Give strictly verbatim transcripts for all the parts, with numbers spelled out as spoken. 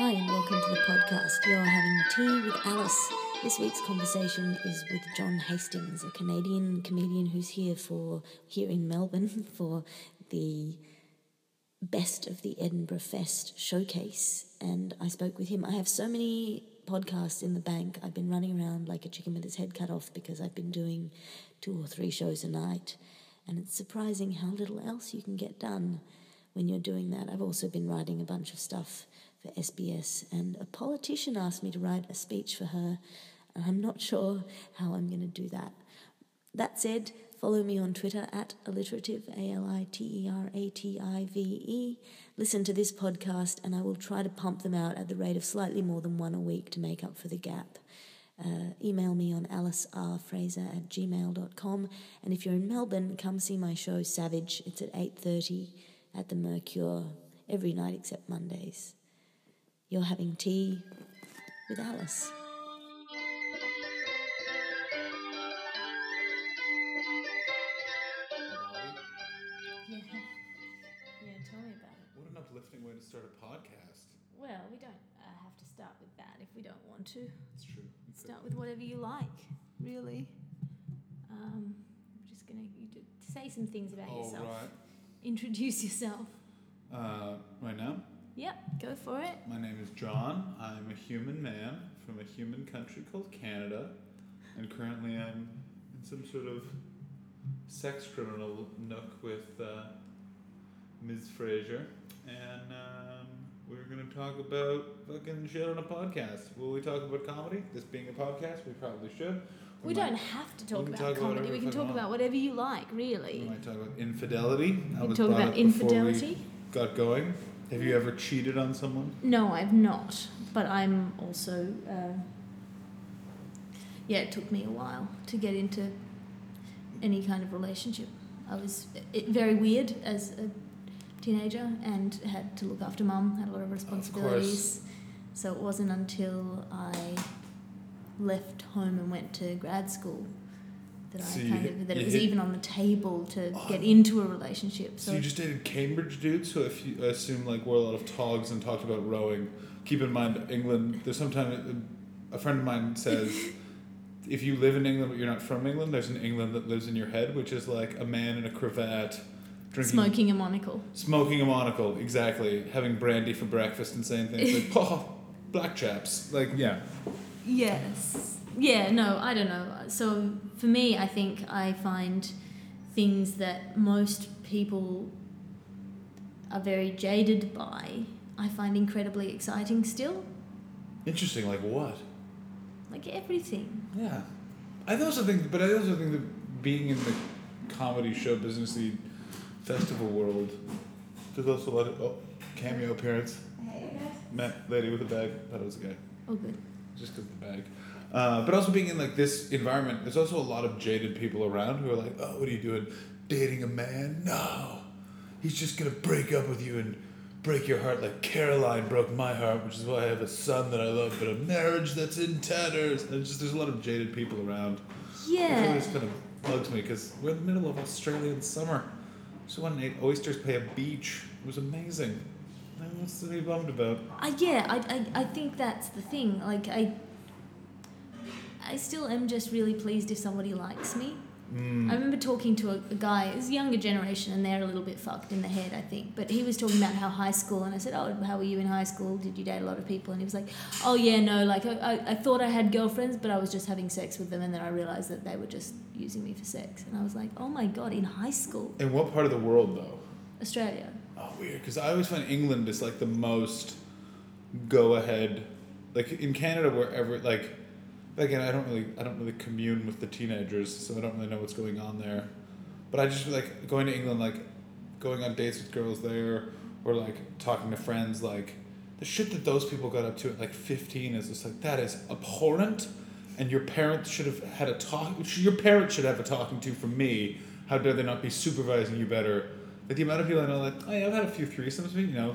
Hi and welcome to the podcast. You're having tea with Alice. This week's conversation is with John Hastings, a Canadian comedian who's here for here in Melbourne for the Best of the Edinburgh Fest showcase. And I spoke with him. I have so many podcasts in the bank. I've been running around like a chicken with its head cut off because I've been doing two or three shows a night. And it's surprising how little else you can get done when you're doing that. I've also been writing a bunch of stuff for S B S, and a politician asked me to write a speech for her, and I'm not sure how I'm going to do that. That said, follow me on Twitter at alliterative, A L I T E R A T I V E. Listen to this podcast, and I will try to pump them out at the rate of slightly more than one a week to make up for the gap. Uh, email me on alice r fraser at gmail dot com, and if you're in Melbourne, come see my show Savage. It's at eight thirty at the Mercure, every night except Mondays. You're having tea with Alice. Yeah. Yeah, tell me about it. What an uplifting way to start a podcast. Well, we don't uh, have to start with that if we don't want to. It's true. It's start good. With whatever you like, really. Um, I'm just going to say some things about All yourself. All right. Introduce yourself. Uh, right now? Yep, go for it. My name is John. I'm a human man from a human country called Canada, and currently I'm in some sort of sex criminal nook with uh, Miz Fraser, and um, we're going to talk about fucking shit on a podcast. Will we talk about comedy? This being a podcast, we probably should. We, we don't might, have to talk about talk comedy. About we can talk about whatever you like, really. We might talk about infidelity. I we can talk about infidelity. Before we got going. Have you ever cheated on someone? No, I've not. But I'm also... Uh, yeah, it took me a while to get into any kind of relationship. I was it, very weird as a teenager and had to look after mum, had a lot of responsibilities. Of course. So it wasn't until I left home and went to grad school that so I kind hit, of that it was hit, even on the table to oh, get into a relationship. So, so you just dated Cambridge dudes who, if you assume, like, wore a lot of togs and talked about rowing. Keep in mind, England. There's sometimes a friend of mine says, if you live in England but you're not from England, there's an England that lives in your head, which is like a man in a cravat, drinking, smoking a monocle, smoking a monocle, exactly, having brandy for breakfast and saying things like, "Oh, black chaps," like yeah. Yes. Yeah, no, I don't know. So for me, I think I find things that most people are very jaded by, I find incredibly exciting still. Interesting, like what? Like everything. Yeah. I also think, but I also think that being in the comedy show business, the festival world, there's also a lot of, oh, cameo appearance. Hey, guys. Matt, lady with a bag. Thought it was a guy. Oh, good. Just because of the bag. Uh, but also being in like this environment, there's also a lot of jaded people around who are like, "Oh, what are you doing? Dating a man? No, he's just gonna break up with you and break your heart like Caroline broke my heart, which is why I have a son that I love, but a marriage that's in tatters." And just there's a lot of jaded people around. Yeah, which always kind of bugs me because we're in the middle of Australian summer. Just went and ate oysters by a beach. It was amazing. What's to be bummed about? Uh, yeah, I, I I think that's the thing. Like I. I still am just really pleased if somebody likes me. Mm. I remember talking to a, a guy, it's a younger generation, and they're a little bit fucked in the head, I think. But he was talking about how high school, and I said, "Oh, how were you in high school? Did you date a lot of people?" And he was like, "Oh, yeah, no, like, I, I, I thought I had girlfriends, but I was just having sex with them, and then I realised that they were just using me for sex." And I was like, oh, my God, in high school. In what part of the world, though? Australia. Oh, weird, because I always find England is, like, the most go-ahead. Like, in Canada, wherever, like... Again, I don't really, I don't really commune with the teenagers, so I don't really know what's going on there. But I just like going to England, like going on dates with girls there, or like talking to friends. Like the shit that those people got up to at like fifteen is just like that is abhorrent, and your parents should have had a talk. Your parents should have a talking to from me. How dare they not be supervising you better? Like the amount of people I know, like, oh yeah, I've had a few threesomes, but you know.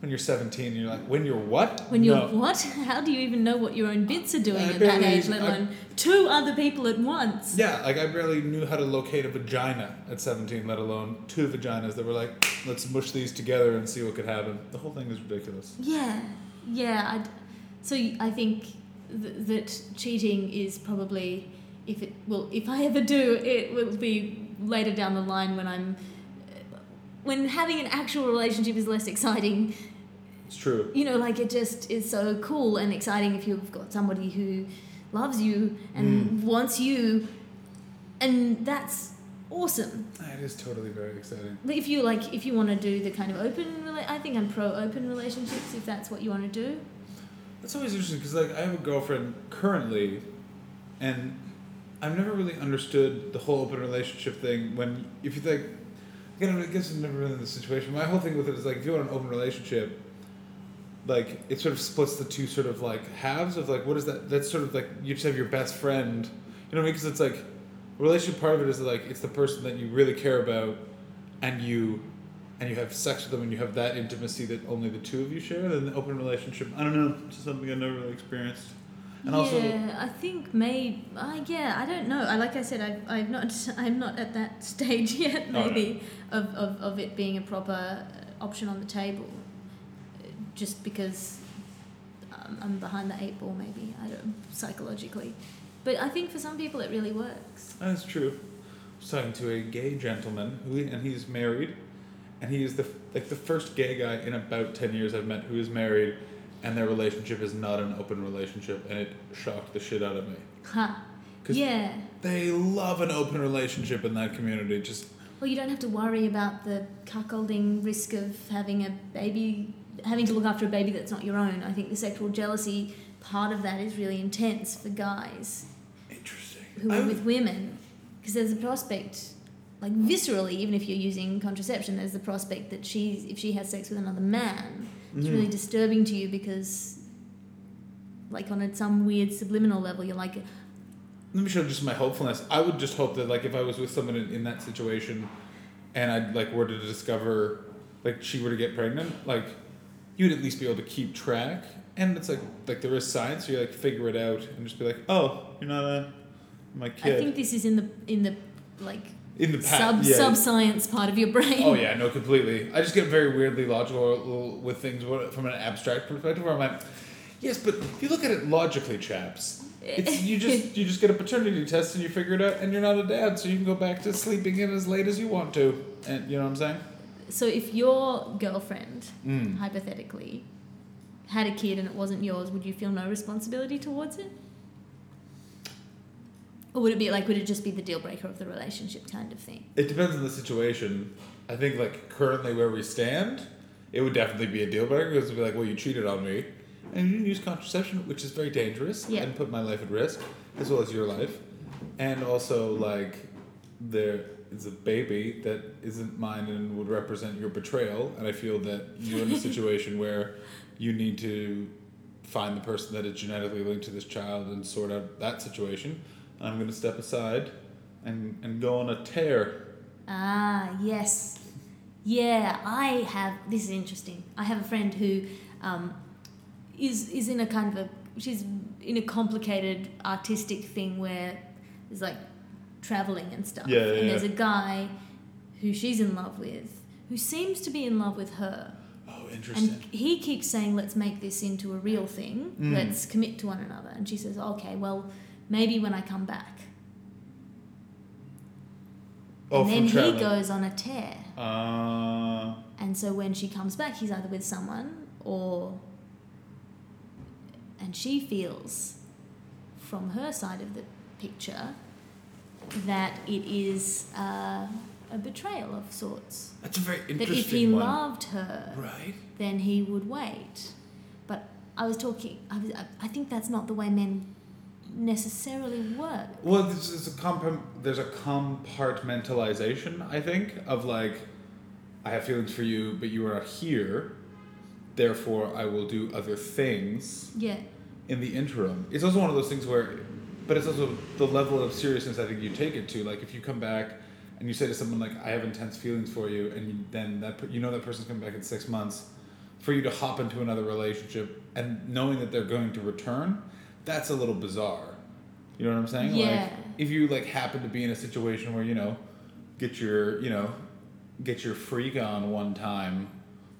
When you're seventeen and you're like, when you're what? When you're no. what? How do you even know what your own bits are doing I at barely, that age, let alone I, two other people at once? Yeah, like I barely knew how to locate a vagina at seventeen, let alone two vaginas that were like, let's mush these together and see what could happen. The whole thing is ridiculous. Yeah, yeah, I'd, so I think th- that cheating is probably, if it well, if I ever do, it will be later down the line when I'm, when having an actual relationship is less exciting. It's true. You know, like, it just is so cool and exciting if you've got somebody who loves you and mm. wants you, and that's awesome. It is totally very exciting. But if you like, if you want to do the kind of open, I think I'm pro open relationships if that's what you want to do. That's always interesting because, like, I have a girlfriend currently, and I've never really understood the whole open relationship thing. When if you like, again, I guess I've never been in this situation. My whole thing with it is like, if you want an open relationship, like, it sort of splits the two sort of like halves of like, what is that? That's sort of like you just have your best friend, you know what I mean? Because it's like, relationship part of it is like, it's the person that you really care about, and you and you have sex with them, and you have that intimacy that only the two of you share. Then the open relationship, I don't know, it's something I've never really experienced. And yeah, also, I think maybe, uh, yeah, I don't know. I like I said, I've I've not I'm not at that stage yet. Maybe oh, no. of, of of it being a proper option on the table, just because I'm behind the eight ball. Maybe I don't psychologically. But I think for some people it really works. That's true. I was talking to a gay gentleman, who, and he's married, and he is the like the first gay guy in about ten years I've met who is married, and their relationship is not an open relationship, and it shocked the shit out of me. Huh. Yeah. They love an open relationship in that community. Just. Well, you don't have to worry about the cuckolding risk of having a baby, having to look after a baby that's not your own. I think the sexual jealousy part of that is really intense for guys. Interesting. Who are with women, because there's a prospect, like viscerally, even if you're using contraception, there's the prospect that she's if she has sex with another man, mm. it's really disturbing to you because, like, on a, some weird subliminal level, you're like. Let me show just my hopefulness. I would just hope that, like, if I was with someone in, in that situation, and I like were to discover, like, she were to get pregnant, like, you'd at least be able to keep track. And it's like, like there is science, so you like figure it out and just be like, oh, you're not a, my kid. I think this is in the, in the like, in the pa- sub, yeah. sub-science part of your brain. Oh yeah, no, completely. I just get very weirdly logical with things from an abstract perspective where I'm like, yes, but if you look at it logically, chaps, it's, you just you just get a paternity test and you figure it out and you're not a dad, so you can go back to sleeping in as late as you want to. And you know what I'm saying? So if your girlfriend, mm. hypothetically, had a kid and it wasn't yours, would you feel no responsibility towards it? Or would it be like, would it just be the deal breaker of the relationship kind of thing? It depends on the situation. I think, like, currently where we stand, it would definitely be a deal breaker because it would be like, well, you cheated on me and you didn't use contraception, which is very dangerous yeah. and put my life at risk as well as your life. And also, like, there is a baby that isn't mine and would represent your betrayal. And I feel that you're in a situation where you need to find the person that is genetically linked to this child and sort out that situation. I'm going to step aside and and go on a tear. Ah, yes. Yeah, I have... This is interesting. I have a friend who um, is is in a kind of a... She's in a complicated artistic thing where there's, like, travelling and stuff. Yeah, yeah, and there's yeah. a guy who she's in love with, who seems to be in love with her. Oh, interesting. And he keeps saying, let's make this into a real thing. Mm. Let's commit to one another. And she says, okay, well, maybe when I come back. Oh, and then he goes on a tear. Uh... And so when she comes back, he's either with someone or... And she feels, from her side of the picture, that it is... Uh, a betrayal of sorts. That's a very interesting one. That if he one. loved her, right, then he would wait. But I was talking, I, was, I think that's not the way men necessarily work. Well, this is a comp- there's a compartmentalization, I think, of like, I have feelings for you, but you are here, therefore I will do other things yeah. in the interim. It's also one of those things where, but it's also the level of seriousness I think you take it to. Like, if you come back and you say to someone, like, I have intense feelings for you, and then that you know that person's coming back in six months, for you to hop into another relationship and knowing that they're going to return, that's a little bizarre. You know what I'm saying? Yeah. Like, if you, like, happen to be in a situation where, you know, get your, you know, get your freak on one time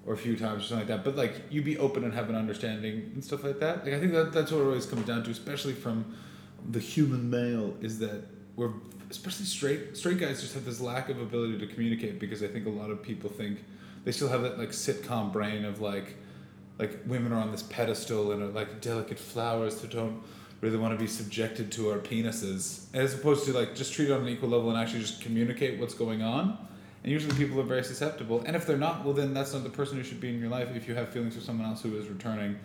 or a few times or something like that. But like, you be open and have an understanding and stuff like that. Like, I think that that's what it always comes down to, especially from the human male, is that we're, especially straight straight guys, just have this lack of ability to communicate, because I think a lot of people think they still have that like sitcom brain of like, like women are on this pedestal and are like delicate flowers that don't really want to be subjected to our penises, as opposed to like just treat it on an equal level and actually just communicate what's going on. And usually people are very susceptible, and if they're not, well then that's not the person who should be in your life if you have feelings for someone else who is returning.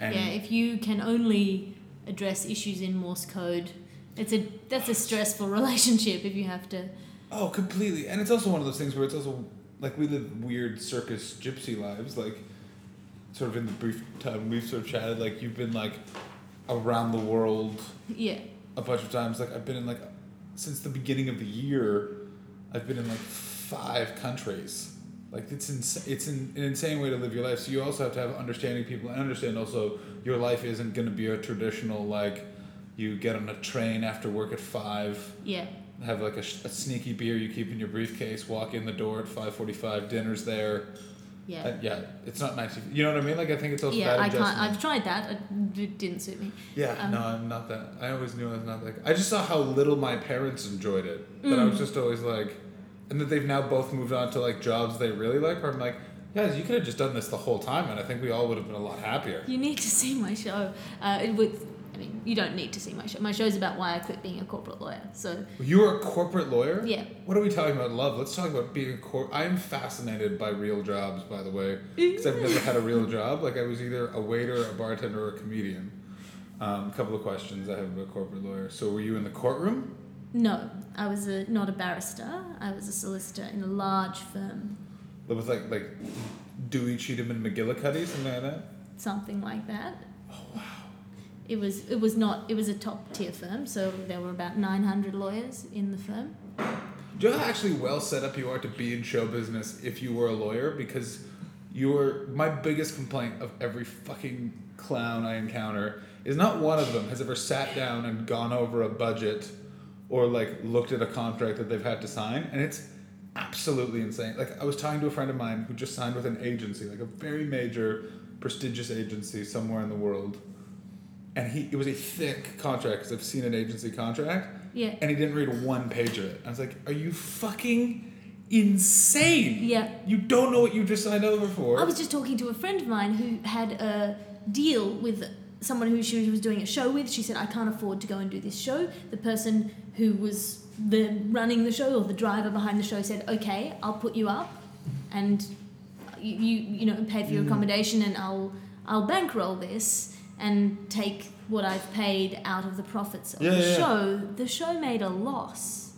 And yeah, if you can only address issues in Morse code, it's a that's a stressful relationship if you have to. Oh, completely. And it's also one of those things where it's also like, we live weird circus gypsy lives, like sort of in the brief time we've sort of chatted, like you've been like around the world yeah a bunch of times. Like I've been in like, since the beginning of the year, I've been in like five countries. Like it's ins- it's in, an insane way to live your life. So you also have to have understanding people, and understand also your life isn't going to be a traditional like, you get on a train after work at five. Yeah. Have like a, a sneaky beer you keep in your briefcase. Walk in the door at five forty-five. Dinner's there. Yeah. Uh, yeah. It's not nice. You know what I mean? Like I think it's also yeah, bad I adjustment. Can't. I've tried that. It didn't suit me. Yeah. Um, no, I'm not that. I always knew I was not like. I just saw how little my parents enjoyed it. But mm. I was just always like, and that they've now both moved on to like jobs they really like. Where I'm like, guys, you could have just done this the whole time, and I think we all would have been a lot happier. You need to see my show. Uh, it would. I mean, you don't need to see my show. My show's about why I quit being a corporate lawyer. So you're a corporate lawyer? Yeah. What are we talking about? Love. Let's talk about being a corp. I'm fascinated by real jobs, by the way, because I've never had a real job. Like I was either a waiter, a bartender, or a comedian. Um, a couple of questions I have about corporate lawyer. So were you in the courtroom? No, I was a, not a barrister. I was a solicitor in a large firm. It was like like Dewey, Cheatham, and McGillicuddy, something like that. Something like that. Oh wow. It was it was not it was a top tier firm, so there were about nine hundred lawyers in the firm. Do you know how actually well set up you are to be in show business if you were a lawyer? Because you are, my biggest complaint of every fucking clown I encounter is not one of them has ever sat down and gone over a budget or like looked at a contract that they've had to sign, and it's absolutely insane. Like I was talking to a friend of mine who just signed with an agency, like a very major, prestigious agency somewhere in the world. And he, it was a thick contract, because I've seen an agency contract. Yeah. And he didn't read one page of it. I was like, are you fucking insane? Yeah. You don't know what you just signed over for. I was just talking to a friend of mine who had a deal with someone who she was doing a show with. She said, I can't afford to go and do this show. The person who was the running the show, or the driver behind the show, said, okay, I'll put you up and you, you, you know, pay for your accommodation, and I'll I'll bankroll this. And take what I've paid out of the profits of yeah, the yeah, show. Yeah. The show made a loss.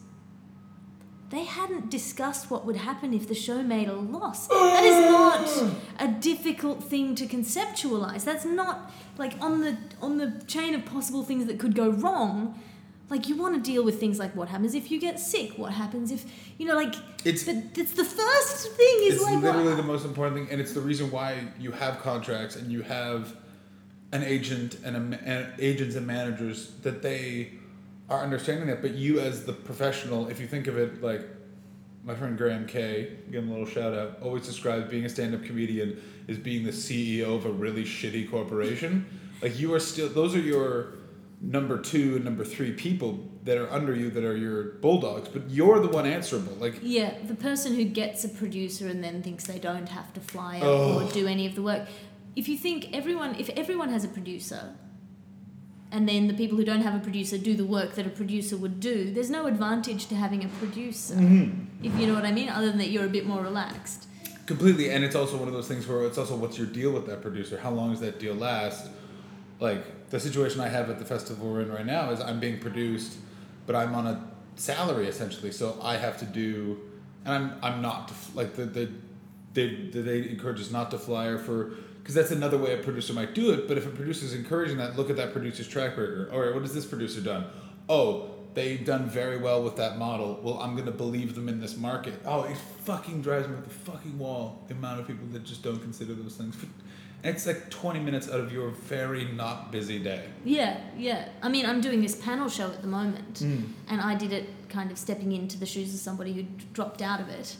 They hadn't discussed what would happen if the show made a loss. That is not a difficult thing to conceptualize. That's not like on the on the chain of possible things that could go wrong. Like, you want to deal with things like what happens if you get sick, what happens if, you know, like, it's the, it's the first thing is it's like... It's literally what? The most important thing, and it's the reason why you have contracts and you have... an agent and, a, and agents and managers, that they are understanding that. But you as the professional, if you think of it like my friend Graham Kay, give him a little shout out, always describes being a stand-up comedian as being the C E O of a really shitty corporation. Like you are still, those are your number two and number three people that are under you that are your bulldogs, but you're the one answerable. Like yeah, the person who gets a producer and then thinks they don't have to fly out oh. or do any of the work. If you think everyone, if everyone has a producer, and then the people who don't have a producer do the work that a producer would do, there's no advantage to having a producer, mm-hmm. if you know what I mean, other than that you're a bit more relaxed. Completely, and it's also one of those things where it's also what's your deal with that producer? How long does that deal last? Like, the situation I have at the festival we're in right now is I'm being produced, but I'm on a salary, essentially, so I have to do, and I'm I'm not, like, the, the they, they encourage us not to flyer for... Because that's another way a producer might do it, but if a producer's encouraging that, look at that producer's track record. All right, what has this producer done? Oh, they've done very well with that model. Well, I'm going to believe them in this market. Oh, it fucking drives me up the fucking wall, the amount of people that just don't consider those things. And it's like twenty minutes out of your very not busy day. Yeah, yeah. I mean, I'm doing this panel show at the moment, mm. and I did it kind of stepping into the shoes of somebody who dropped out of it,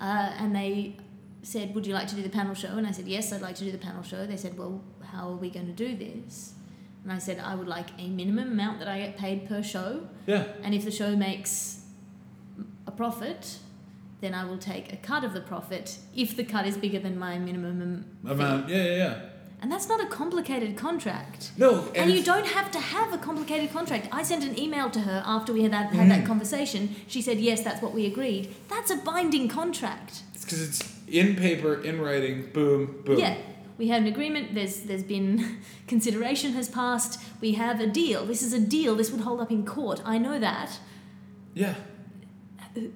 uh, and they... said, would you like to do the panel show? And I said, yes, I'd like to do the panel show. They said, well, how are we going to do this? And I said, I would like a minimum amount that I get paid per show. Yeah. And if the show makes a profit, then I will take a cut of the profit if the cut is bigger than my minimum amount. Yeah, yeah, yeah. And that's not a complicated contract. No. And, and you don't have to have a complicated contract. I sent an email to her after we had that, had mm. that conversation. She said, yes, that's what we agreed. That's a binding contract. It's because it's in paper, in writing, boom, boom. Yeah. We have an agreement. There's There's been... consideration has passed. We have a deal. This is a deal. This would hold up in court. I know that. Yeah. Who,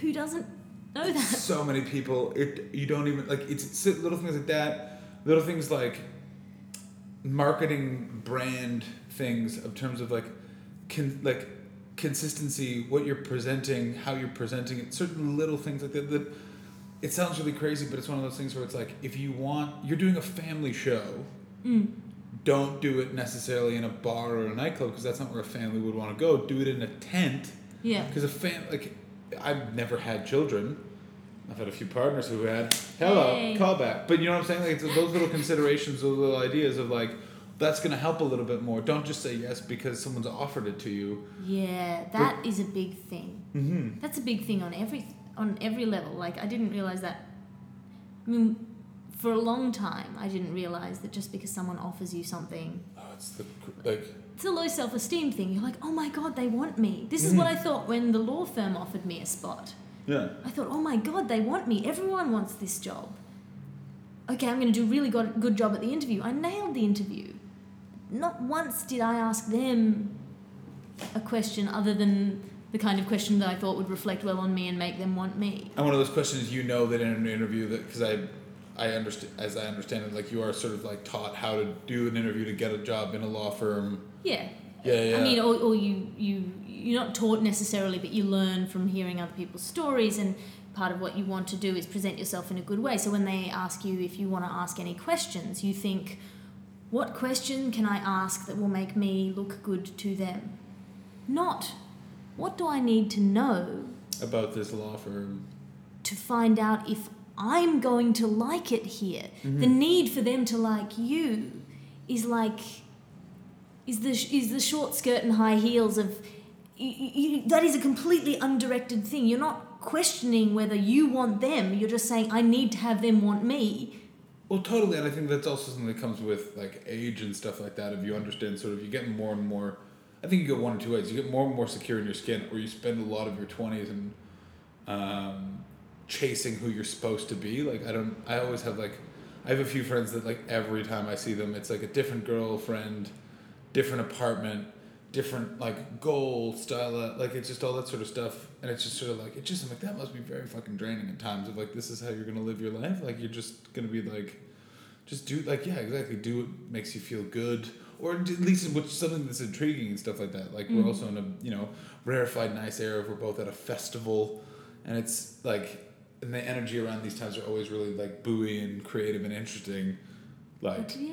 who doesn't know that? So many people. It, you don't even... Like, it's little things like that. Little things like marketing brand things in terms of, like, con, like consistency, what you're presenting, how you're presenting it. Certain little things like that that... It sounds really crazy, but it's one of those things where it's like, if you want... You're doing a family show. Mm. Don't do it necessarily in a bar or a nightclub, because that's not where a family would want to go. Do it in a tent. Yeah. Because a fam... Like, I've never had children. I've had a few partners who had... Hello. Hey. Callback. But you know what I'm saying? Like, it's those little considerations, those little ideas of, like, that's going to help a little bit more. Don't just say yes because someone's offered it to you. Yeah. That but, is a big thing. Mm-hmm. That's a big thing on everything. On every level. Like, I didn't realise that... I mean, for a long time, I didn't realise that just because someone offers you something... Oh, it's the... Like... It's a low self-esteem thing. You're like, oh my God, they want me. This is mm. what I thought when the law firm offered me a spot. Yeah. I thought, oh my God, they want me. Everyone wants this job. Okay, I'm going to do a really good, good job at the interview. I nailed the interview. Not once did I ask them a question other than... the kind of question that I thought would reflect well on me and make them want me. And one of those questions, you know, that in an interview, that because I, I understand as I understand it, like you are sort of like taught how to do an interview to get a job in a law firm. Yeah. Yeah, yeah. I mean, or, or you you you're not taught necessarily, but you learn from hearing other people's stories. And part of what you want to do is present yourself in a good way. So when they ask you if you want to ask any questions, you think, what question can I ask that will make me look good to them? Not. What do I need to know about this law firm to find out if I'm going to like it here? Mm-hmm. The need for them to like you is like is the is the short skirt and high heels of you, you, that is a completely undirected thing. You're not questioning whether you want them. You're just saying, I need to have them want me. Well, totally, and I think that's also something that comes with like age and stuff like that. If you understand, sort of, you get more and more. I think you go one or two ways. You get more and more secure in your skin, or you spend a lot of your twenties and um, chasing who you're supposed to be. Like I don't. I always have like, I have a few friends that like every time I see them, it's like a different girlfriend, different apartment, different like goal style. Like it's just all that sort of stuff, and it's just sort of like it just. I'm like that must be very fucking draining at times. Of like this is how you're gonna live your life. Like you're just gonna be like, just do like yeah exactly do what makes you feel good. Or at least which something that's intriguing and stuff like that. Like mm-hmm. We're also in a you know rarefied nice air. We're both at a festival, and it's like and the energy around these times are always really like buoyed and creative and interesting. Like yeah.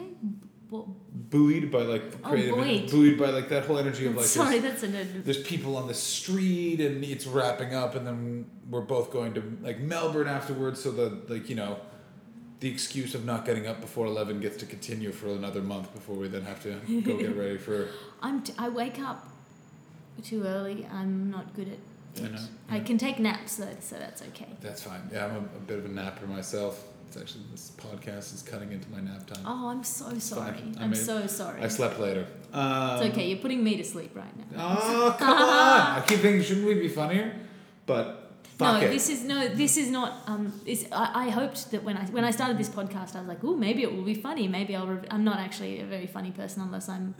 Well, buoyed by like creative, oh, and buoyed by like that whole energy of like. Sorry, that's an. There's people on the street and it's wrapping up, and then we're both going to like Melbourne afterwards. So the like you know. The excuse of not getting up before eleven gets to continue for another month before we then have to go get ready for... I'm t- I wake up too early. I'm not good at it. I know. Yeah. I can take naps, though, so that's okay. That's fine. Yeah, I'm a, a bit of a napper myself. It's actually... This podcast is cutting into my nap time. Oh, I'm so sorry. I'm I mean, so sorry. I slept later. Um, it's okay. You're putting me to sleep right now. Oh, come on! I keep thinking, shouldn't we be funnier? But... Fuck no, it. this is no. This is not. Um, is I, I hoped that when I when I started this podcast, I was like, "Ooh, maybe it will be funny. Maybe I'll." Re- I'm not actually a very funny person unless I'm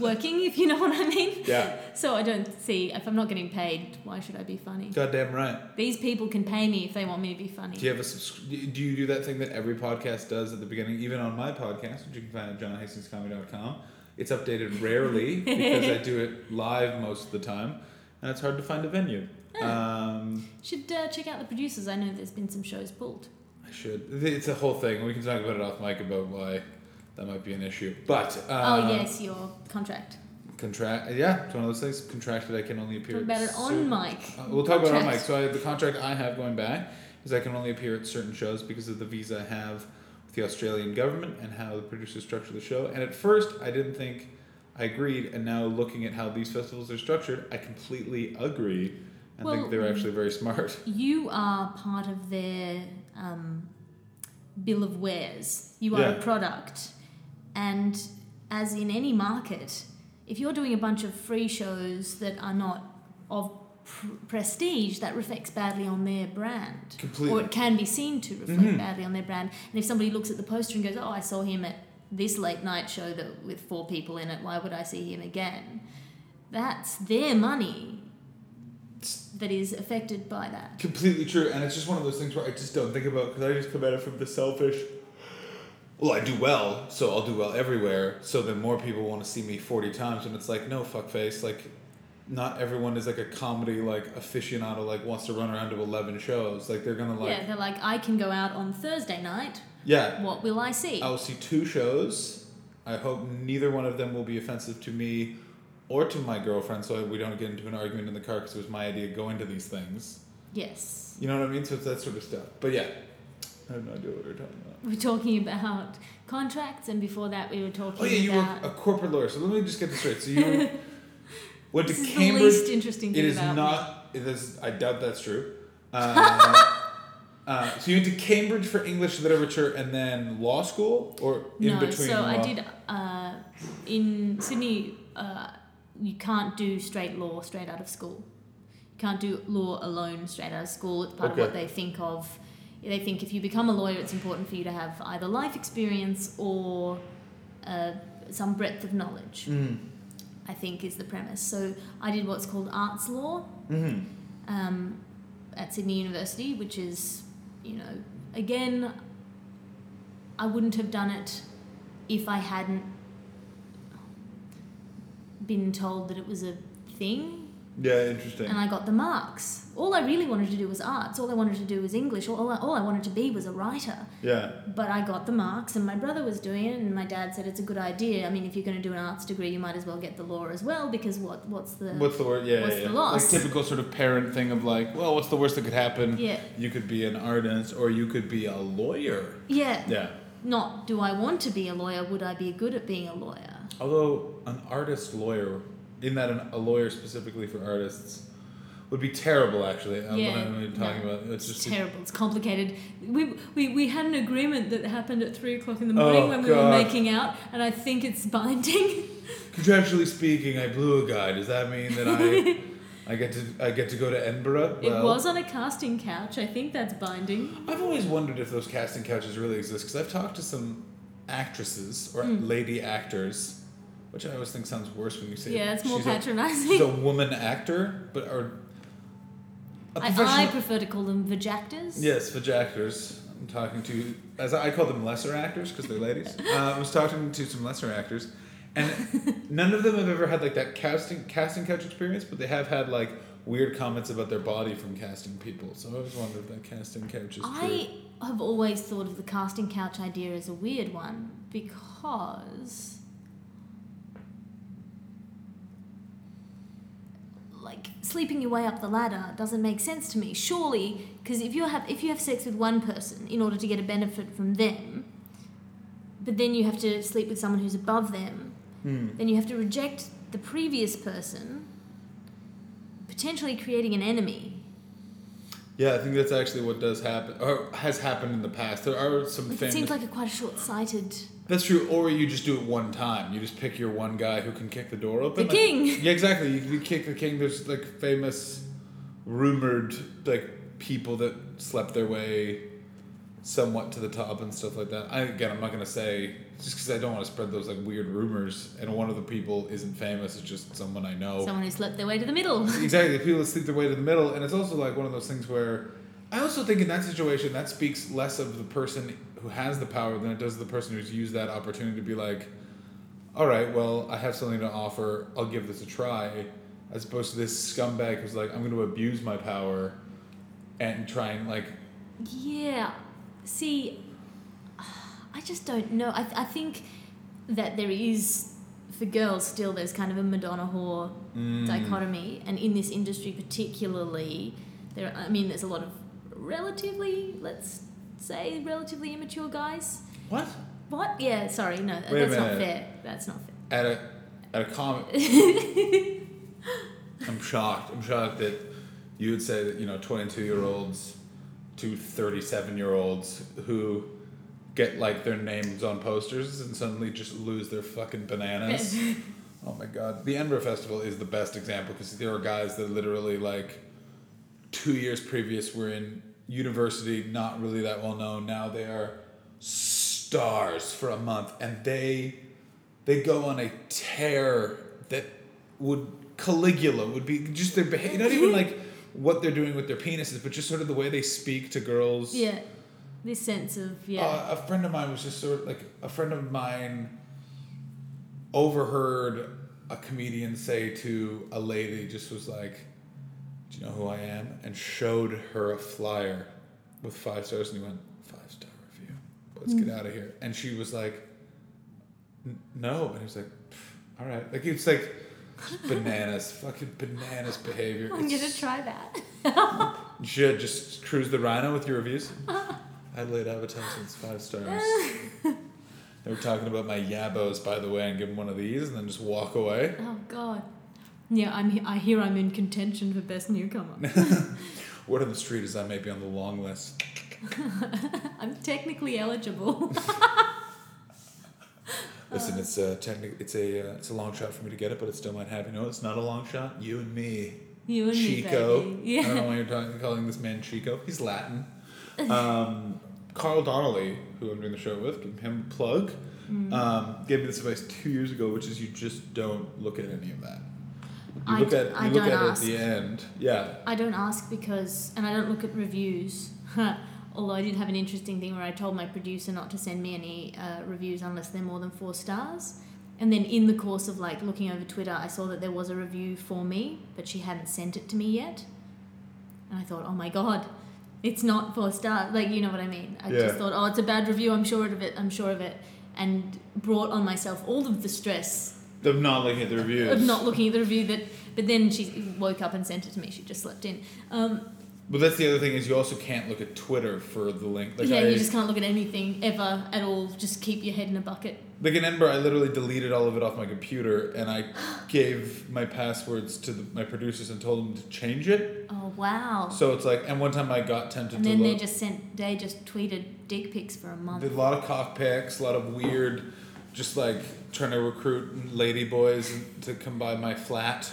working. If you know what I mean. Yeah. So I don't see if I'm not getting paid, why should I be funny? Goddamn right. These people can pay me if they want me to be funny. Do you have a Do you do that thing that every podcast does at the beginning? Even on my podcast, which you can find at john hastings comedy dot com, it's updated rarely because I do it live most of the time, and it's hard to find a venue. Um, should uh, check out the producers. I know there's been some shows pulled. I should. It's a whole thing. We can talk about it off mic about why that might be an issue. But uh, oh yes, your contract. Contract. Yeah, it's one of those things. Contracted. I can only appear. Talk about it on mic. Uh, we'll talk about it on mic. So I, the contract I have going back because I can only appear at certain shows because of the visa I have with the Australian government and how the producers structure the show. And at first, I didn't think I agreed, and now looking at how these festivals are structured, I completely agree. I well, think they're actually very smart. You are part of their um, bill of wares. You are yeah. a product. And as in any market, if you're doing a bunch of free shows that are not of pr- prestige, that reflects badly on their brand. Completely. Or it can be seen to reflect mm-hmm. badly on their brand. And if somebody looks at the poster and goes, oh, I saw him at this late night show that with four people in it, why would I see him again? That's their money that is affected by that. Completely true. And it's just one of those things where I just don't think about, because I just come at it from the selfish, well, I do well, so I'll do well everywhere, so then more people want to see me forty times. And it's like, no, fuckface, like, not everyone is like a comedy, like, aficionado, like, wants to run around to eleven shows. Like, they're gonna like... Yeah, they're like, I can go out on Thursday night. Yeah. What will I see? I will see two shows. I hope neither one of them will be offensive to me or to my girlfriend, so we don't get into an argument in the car, because it was my idea going to these things. Yes. You know what I mean? So it's that sort of stuff. But yeah, I have no idea what we're talking about. We're talking about contracts, and before that we were talking about... Oh yeah, about... you were a corporate lawyer, so let me just get this straight. So you went to Cambridge... This is Cambridge. The least interesting thing it about not, me. It is not... I doubt that's true. Uh, uh, so you went to Cambridge for English literature and then law school? Or in no, between? No, so law? I did... Uh, in Sydney... Uh, You can't do straight law straight out of school. You can't do law alone straight out of school. It's part okay. of what they think of. They think if you become a lawyer, it's important for you to have either life experience or uh, some breadth of knowledge, mm. I think is the premise. So I did what's called arts law mm-hmm. um, at Sydney University, which is, you know, again, I wouldn't have done it if I hadn't been told that it was a thing. Yeah, interesting. And I got the marks. All I really wanted to do was arts. All I wanted to do was English. All I, all I wanted to be was a writer. Yeah. But I got the marks, and my brother was doing it, and my dad said it's a good idea. I mean, if you're going to do an arts degree, you might as well get the law as well, because what what's the what's the word? Yeah, what's yeah, the yeah. loss? Like typical sort of parent thing of like, well, what's the worst that could happen? Yeah. You could be an artist, or you could be a lawyer. Yeah. Yeah. Not, do I want to be a lawyer? Would I be good at being a lawyer? Although an artist lawyer, in that an, a lawyer specifically for artists, would be terrible. Actually, I yeah, don't know what you're talking no, about. It's just it's terrible. A, it's complicated. We we we had an agreement that happened at three o'clock in the morning oh, when we God. were making out, and I think it's binding. Contractually speaking, I blew a guy. Does that mean that I? I get to I get to go to Edinburgh. Well, it was on a casting couch. I think that's binding. I've always wondered if those casting couches really exist, because I've talked to some actresses or mm. lady actors, which I always think sounds worse when you say. Yeah, it's more she's patronizing. A, she's a woman actor, but are. I, I prefer to call them vajactors. Yes, vajactors. I'm talking to as I call them lesser actors because they're ladies. uh, I was talking to some lesser actors. And none of them have ever had, like, that casting casting couch experience, but they have had, like, weird comments about their body from casting people. So I always wondered if that casting couch is I true. I have always thought of the casting couch idea as a weird one, because, like, sleeping your way up the ladder doesn't make sense to me. Surely, because if you have if you have sex with one person in order to get a benefit from them, but then you have to sleep with someone who's above them, Mm. then you have to reject the previous person, potentially creating an enemy. Yeah, I think that's actually what does happen, or has happened in the past. There are some things. It seems like a quite a short-sighted... That's true, or you just do it one time. You just pick your one guy who can kick the door open. The like, king! Yeah, exactly. You, you kick the king. There's, like, famous, rumored, like, people that slept their way somewhat to the top and stuff like that. I, again, I'm not going to say... Just because I don't want to spread those, like, weird rumors, and one of the people isn't famous, it's just someone I know. Someone who slept their way to the middle. Exactly, people who sleep their way to the middle, and it's also, like, one of those things where... I also think in that situation, that speaks less of the person who has the power than it does the person who's used that opportunity to be like, all right, well, I have something to offer, I'll give this a try, as opposed to this scumbag who's like, I'm going to abuse my power and try and, like... Yeah, see... I just don't know. I th- I think that there is, for girls still, there's kind of a Madonna whore mm. dichotomy. And in this industry particularly, there. I mean, there's a lot of relatively, let's say, relatively immature guys. What? What? Yeah, sorry, no, Wait that's not fair. That's not fair. At a at a comic, I'm shocked. I'm shocked that you would say that, you know, twenty-two-year-olds to thirty-seven-year-olds who get, like, their names on posters and suddenly just lose their fucking bananas. Oh, my God. The Edinburgh Festival is the best example because there are guys that literally, like, two years previous were in university, not really that well-known. Now they are stars for a month, and they they go on a tear that would... Caligula would be just their behavior. Not even, like, what they're doing with their penises, but just sort of the way they speak to girls. Yeah. This sense of, yeah. Uh, a friend of mine was just sort of, like, a friend of mine overheard a comedian say to a lady, just was like, do you know who I am? And showed her a flyer with five stars, and he went, five-star review. Let's mm. get out of here. And she was like, no. And he was like, all right. Like, it's like... Bananas, fucking bananas behavior. I'm it's, gonna try that. You should just cruise the Rhino with your reviews. I laid Avatar since five stars. They were talking about my yabos, by the way, and give them one of these, and then just walk away. Oh God. Yeah, I'm. I hear I'm in contention for best newcomer. Word on the street is I may be on the long list. I'm technically eligible. Listen, it's a technic- It's a uh, it's a long shot for me to get it, but it still might happen. No, it's not a long shot. You and me. You and Chico. me, Chico. Yeah. I don't know why you're talking, calling this man Chico. He's Latin. Um, Carl Donnelly, who I'm doing the show with, give him a plug. Mm. Um, gave me this advice two years ago, which is you just don't look at any of that. You I look d- at you I look don't at ask. It at the end. Yeah. I don't ask because, and I don't look at reviews. Although I did have an interesting thing where I told my producer not to send me any uh, reviews unless they're more than four stars. And then in the course of, like, looking over Twitter, I saw that there was a review for me, but she hadn't sent it to me yet. And I thought, oh, my God, it's not four stars. Like, you know what I mean? I yeah. just thought, oh, it's a bad review. I'm sure of it. I'm sure of it. And brought on myself all of the stress. Of not looking at the reviews. Of not looking at the review. That, but then she woke up and sent it to me. She just slept in. Um But that's the other thing is you also can't look at Twitter for the link. Like yeah, I, you just can't look at anything ever at all. Just keep your head in a bucket. Like in Edinburgh, I literally deleted all of it off my computer and I gave my passwords to the, my producers and told them to change it. Oh, wow. So it's like, and one time I got tempted and to And then look. they just sent, they just tweeted dick pics for a month. Did a lot of cock pics, a lot of weird, just like trying to recruit lady boys to come by my flat.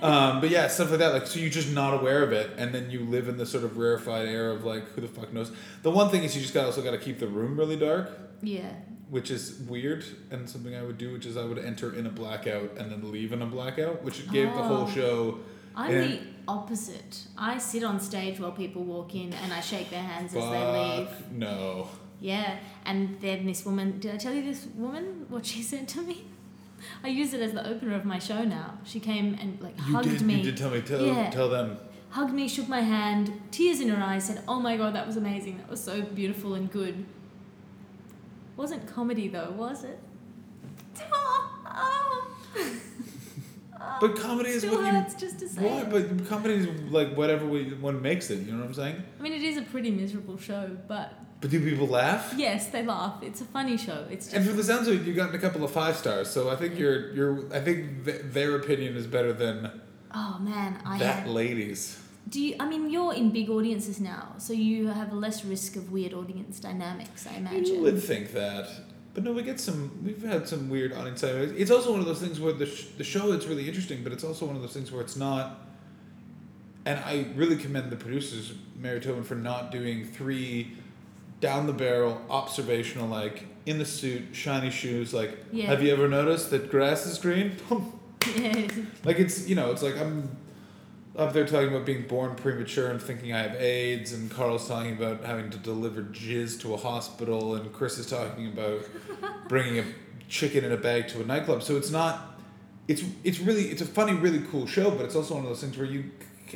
um, but yeah, stuff like that. Like, so you're just not aware of it, and then you live in this sort of rarefied air of like, who the fuck knows? The one thing is you just gotta also gotta keep the room really dark. Yeah. Which is weird, and something I would do, which is I would enter in a blackout and then leave in a blackout, which gave oh, the whole show. I'm the opposite. I sit on stage while people walk in, and I shake their hands as they leave. Fuck no. Yeah, and then this woman. Did I tell you this woman what she said to me? I use it as the opener of my show now. She came and like you hugged did, me. You did tell me. Tell, yeah. tell them. Hugged me, shook my hand, tears in her eyes, said, oh my God, that was amazing. That was so beautiful and good. Wasn't comedy though, was it? But comedy is still what hurts you, just to say. Why? But comedy is like whatever we, one makes it, you know what I'm saying? I mean, it is a pretty miserable show, but... But do people laugh? Yes, they laugh. It's a funny show. It's just... And for the sounds of it, you've gotten a couple of five stars, so I think you're, you're I think th- their opinion is better than oh man, I that have... ladies. Do you? I mean, you're in big audiences now, so you have less risk of weird audience dynamics, I imagine. You would think that, but no, we get some. We've had some weird audience dynamics. It's also one of those things where the sh- the show is really interesting, but it's also one of those things where it's not. And I really commend the producers, Mary Tobin, for not doing three. Down the barrel, observational, like in the suit, shiny shoes. Like, yeah. Have you ever noticed that grass is green? Like it's you know, it's like I'm up there talking about being born premature and thinking I have AIDS, and Carl's talking about having to deliver jizz to a hospital, and Chris is talking about bringing a chicken in a bag to a nightclub. So it's not, it's it's really it's a funny, really cool show, but it's also one of those things where you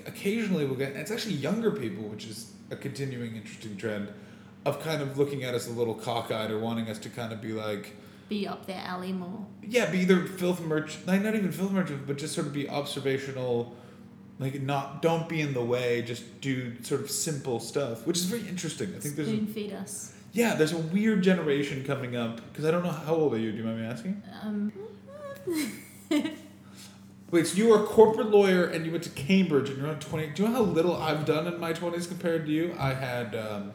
occasionally will get. And it's actually younger people, which is a continuing interesting trend. Of kind of looking at us a little cockeyed or wanting us to kind of be like... Be up their alley more. Yeah, be either filth merch... Not even filth merch, but just sort of be observational, Like, not, don't be in the way, just do sort of simple stuff, which is very interesting. I think there's spoon feed us. Yeah, there's a weird generation coming up, because I don't know, how old are you? Do you mind me asking? Um. Wait, so you were a corporate lawyer and you went to Cambridge and you're on twenty. Do you know how little I've done in my twenties compared to you? I had um,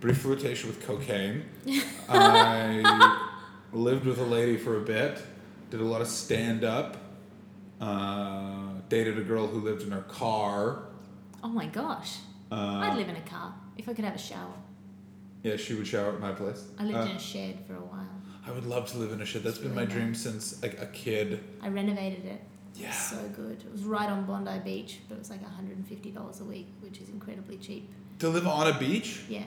brief flirtation with cocaine. I lived with a lady for a bit, did a lot of stand-up, uh, dated a girl who lived in her car. Oh my gosh. Uh, I'd live in a car if I could have a shower. Yeah, she would shower at my place. I lived uh, in a shed for a while. I would love to live in a shed. That's it's been really my dream nice. Since like a kid. I renovated it. Yeah. It's so good. It was right on Bondi Beach, but it was like one hundred fifty dollars a week, which is incredibly cheap. To live on a beach? Yeah.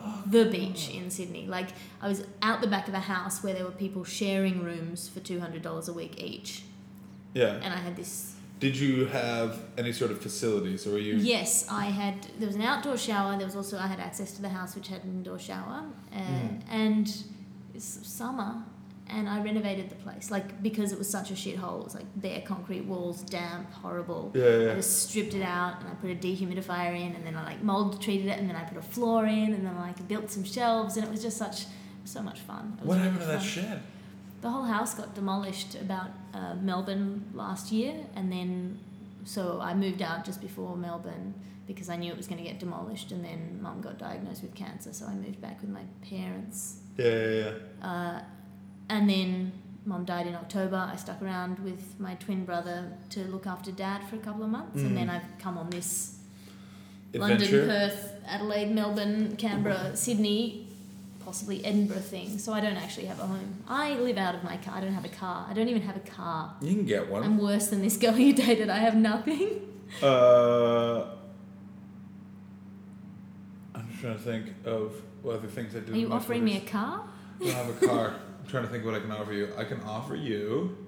Oh, the beach in Sydney. Like, I was out the back of a house where there were people sharing rooms for two hundred dollars a week each. Yeah. And I had this... Did you have any sort of facilities, or were you? Yes, I had. There was an outdoor shower. There was also I had access to the house, which had an indoor shower, uh, mm. and it's summer. And I renovated the place, like because it was such a shithole. It was like bare concrete walls, damp, horrible. Yeah, yeah. I just stripped it out, and I put a dehumidifier in, and then I like mold treated it, and then I put a floor in, and then I like built some shelves, and it was just such so much fun. It was what really happened to fun. That shed? The whole house got demolished about uh, Melbourne last year, and then so I moved out just before Melbourne because I knew it was going to get demolished, and then Mum got diagnosed with cancer, so I moved back with my parents. Yeah, yeah, yeah. Uh, and then Mum died in October. I stuck around with my twin brother to look after Dad for a couple of months, mm. and then I've come on this adventure. London, Perth, Adelaide, Melbourne, Canberra, Sydney... possibly Edinburgh thing, so I don't actually have a home. I live out of my car. I don't have a car. I don't even have a car. You can get one. I'm worse than this girl you dated. I have nothing. Uh, I'm just trying to think of what other things I do. Are you offering me a car? I don't have a car. I'm trying to think what I can offer you. I can offer you...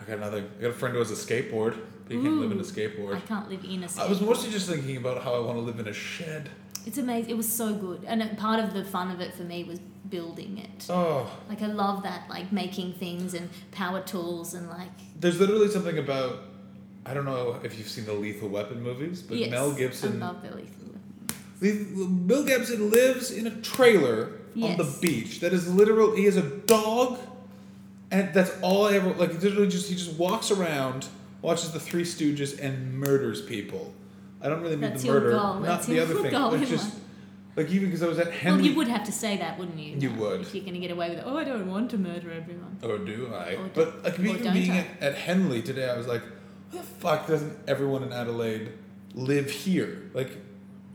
I got another... I got a friend who has a skateboard, but you Ooh, can't live in a skateboard. I can't live in a skateboard. I was mostly just thinking about how I want to live in a shed. It's amazing. It was so good. And it, part of the fun of it for me was building it. Oh. Like, I love that, like, making things and power tools and, like... There's literally something about... I don't know if you've seen the Lethal Weapon movies, but yes, Mel Gibson... I love the Lethal Weapon. Mel Gibson lives in a trailer yes. on the beach. That is literal... He has a dog, and that's all I ever... Like, literally just... He just walks around, watches the Three Stooges, and murders people. I don't really mean That's the murder, goal. Not That's the other thing. Goal, like, just, like even because I was at Henley. Well, you would have to say that, wouldn't you? You would. If you're going to get away with it. Oh, I don't want to murder everyone. Or do I? Or do, but like, or even being at, at Henley today, I was like, why the fuck doesn't everyone in Adelaide live here? Like,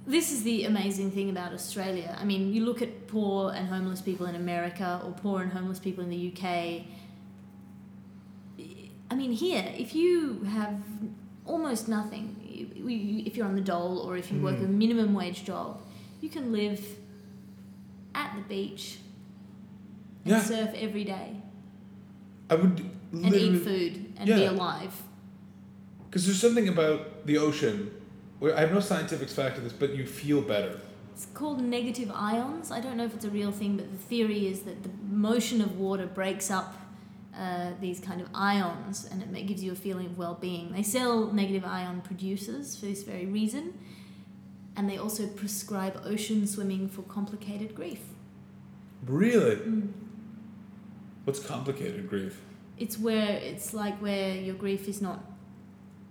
this is the amazing thing about Australia. I mean, you look at poor and homeless people in America or poor and homeless people in the U K. I mean, here, if you have almost nothing... if you're on the dole or if you work mm. a minimum wage job, you can live at the beach and yeah. surf every day. I would and eat food and yeah. be alive. Because there's something about the ocean where I have no scientific fact of this, but you feel better. It's called negative ions. I don't know if it's a real thing, but the theory is that the motion of water breaks up Uh, these kind of ions, and it gives you a feeling of well-being. They sell negative ion producers for this very reason, and they also prescribe ocean swimming for complicated grief. Really? Mm. What's complicated grief? It's where it's like where your grief is not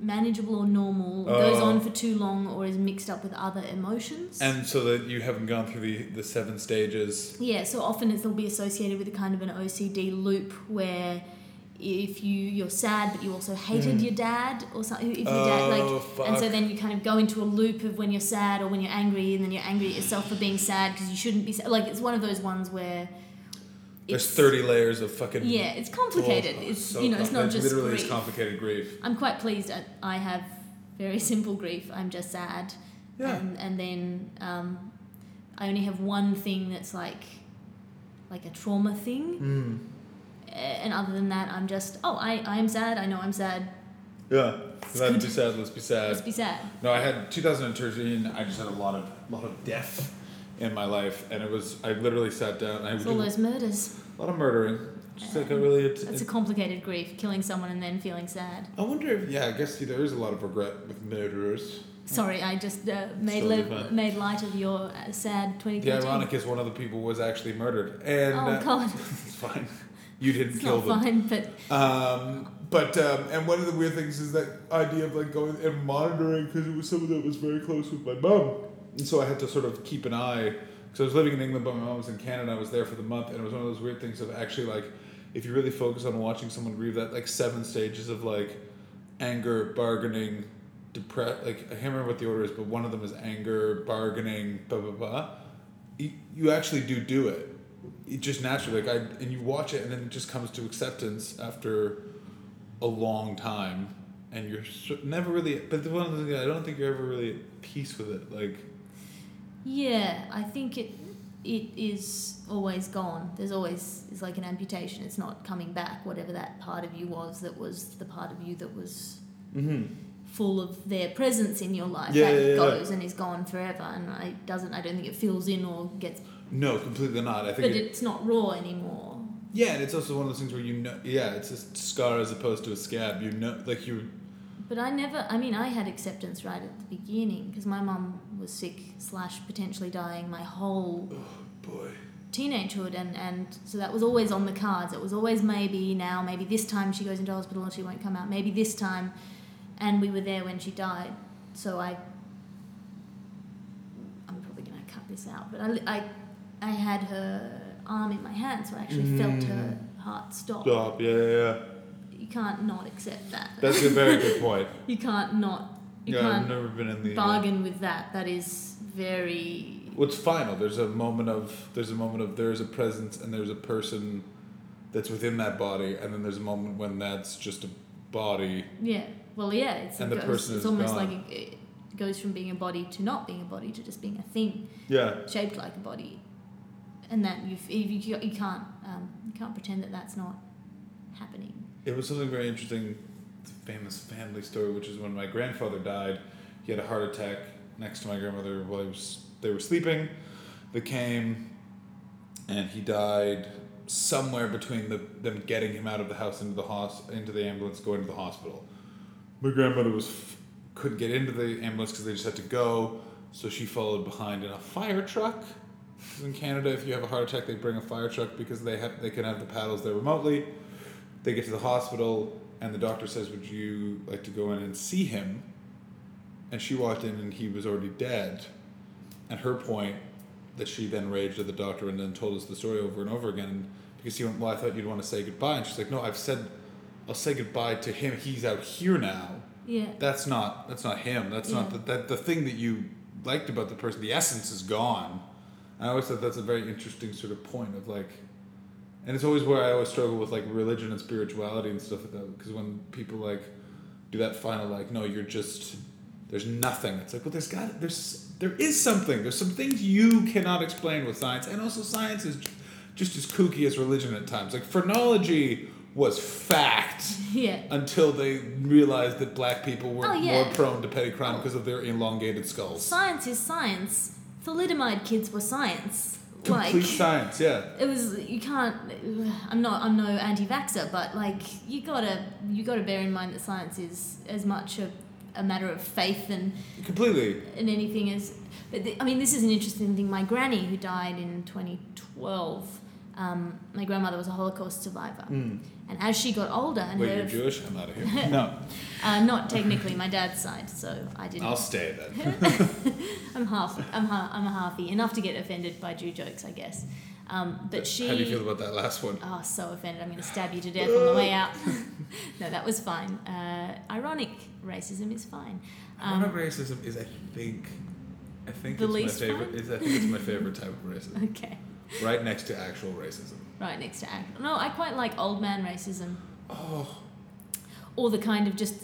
manageable or normal, oh. goes on for too long, or is mixed up with other emotions. And so that you haven't gone through the, the seven stages. Yeah, so often it'll be associated with a kind of an O C D loop where if you, you're sad but you also hated mm. your dad or something. If your oh, dad, like, fuck. And so then you kind of go into a loop of when you're sad or when you're angry, and then you're angry at yourself for being sad because you shouldn't be sad. Like, it's one of those ones where... There's thirty layers of fucking... Yeah, it's complicated. Oh, it's, so you know, it's not just literally grief. It's complicated grief. I'm quite pleased. I, I have very simple grief. I'm just sad. Yeah. And, and then um, I only have one thing that's like like a trauma thing. Mm. And other than that, I'm just, oh, I, I am sad. I know I'm sad. Yeah. Let's be sad. Let's be sad. Let's be sad. No, I had two thousand thirteen, I just had a lot of lot of death in my life, and it was I literally sat down. And I it's all those murders. A lot of murdering. It's um, like a really... It's, it's a complicated grief, killing someone and then feeling sad. I wonder if... Yeah, I guess there is a lot of regret with murderers. Sorry, I just uh, made le- made light of your uh, sad twenty twenty. The ironic is one of the people was actually murdered. And, oh, God. Uh, it's fine. You didn't it's kill not them. Fine, but... Um, But, um, and one of the weird things is that idea of like going and monitoring, because it was someone that was very close with my mum. And so I had to sort of keep an eye, because I was living in England, but my mum was in Canada. I was there for the month, and it was one of those weird things of actually like, if you really focus on watching someone grieve, that like seven stages of like anger, bargaining, depress, like I can't remember what the order is, but one of them is anger, bargaining, blah, blah, blah. You, you actually do do it. It just naturally, like I, and you watch it, and then it just comes to acceptance after a long time, and you're never really, but the one of the things, I don't think you're ever really at peace with it, like. Yeah, I think it it is always gone. There's always, it's like an amputation, it's not coming back, whatever that part of you was that was the part of you that was mm-hmm. full of their presence in your life. Yeah, that yeah, goes yeah. and is gone forever, and it doesn't, I don't think it fills in or gets. No, completely not. I think But it, it's not raw anymore. Yeah, and it's also one of those things where you know... Yeah, it's a scar as opposed to a scab. You know... Like, you... But I never... I mean, I had acceptance right at the beginning because my mum was sick slash potentially dying my whole... Oh, boy. Teenagehood. And, and so that was always on the cards. It was always maybe now, maybe this time she goes into hospital and she won't come out. Maybe this time. And we were there when she died. So I... I'm probably going to cut this out. But I, I, I had her... arm in my hand, so I actually mm. felt her heart stop. Stop, yeah, yeah, yeah. You can't not accept that. That's a very good point. You can't not. You yeah, can't I've never been in the bargain uh, with that. That is very. What's final? There's a moment of. There's a moment of. There's a presence, and there's a person that's within that body, and then there's a moment when that's just a body. Yeah. Well, yeah. It's and the goes, person it's is almost gone. Like it, it goes from being a body to not being a body to just being a thing. Yeah. Shaped like a body. And that you you you can't um, you can't pretend that that's not happening. It was something very interesting, the famous family story, which is when my grandfather died. He had a heart attack next to my grandmother while he was, they were sleeping. They came, and he died somewhere between the, them getting him out of the house into the hos, into the ambulance, going to the hospital. My grandmother was couldn't get into the ambulance because they just had to go, so she followed behind in a fire truck. In Canada, if you have a heart attack, they bring a fire truck because they have they can have the paddles there remotely. They get to the hospital, and the doctor says, "Would you like to go in and see him?" And she walked in, and he was already dead. And her point that she then raged at the doctor and then told us the story over and over again because he went, "Well, I thought you'd want to say goodbye," and she's like, "No, I've said I'll say goodbye to him. He's out here now. Yeah, that's not that's not him. That's yeah. not the, that the thing that you liked about the person. The essence is gone." I always thought that's a very interesting sort of point of like, and it's always where I always struggle with like religion and spirituality and stuff like that, because when people like do that final like, no, you're just, there's nothing. It's like, well, there's got, there's, there is something. There's some things you cannot explain with science, and also science is just as kooky as religion at times. Like phrenology was fact yeah. until they realized that black people were oh, yeah. more prone to petty crime because of their elongated skulls. Science is science. Thalidomide kids were science. Complete like, science, yeah. It was you can't. I'm not. I'm no anti-vaxxer, but like you gotta you gotta bear in mind that science is as much a, a matter of faith and completely and anything as. But the, I mean, this is an interesting thing. My granny, who died in twenty twelve, um, my grandmother was a Holocaust survivor, mm. and as she got older, and wait, you're f- Jewish? I'm out of here. No, uh, not technically. My dad's side, so I didn't. I'll stay then. I'm half. I'm half. I'm a halfie. Enough to get offended by Jew jokes, I guess. Um, but she. How do you feel about that last one? Oh, so offended! I'm going to stab you to death on the way out. No, that was fine. Uh, ironic racism is fine. Um, ironic racism is, I think, I think it's my favorite. Is, I think it's my favorite type of racism. Okay. Right next to actual racism. Right next to actual. No, I quite like old man racism. Oh. Or the kind of just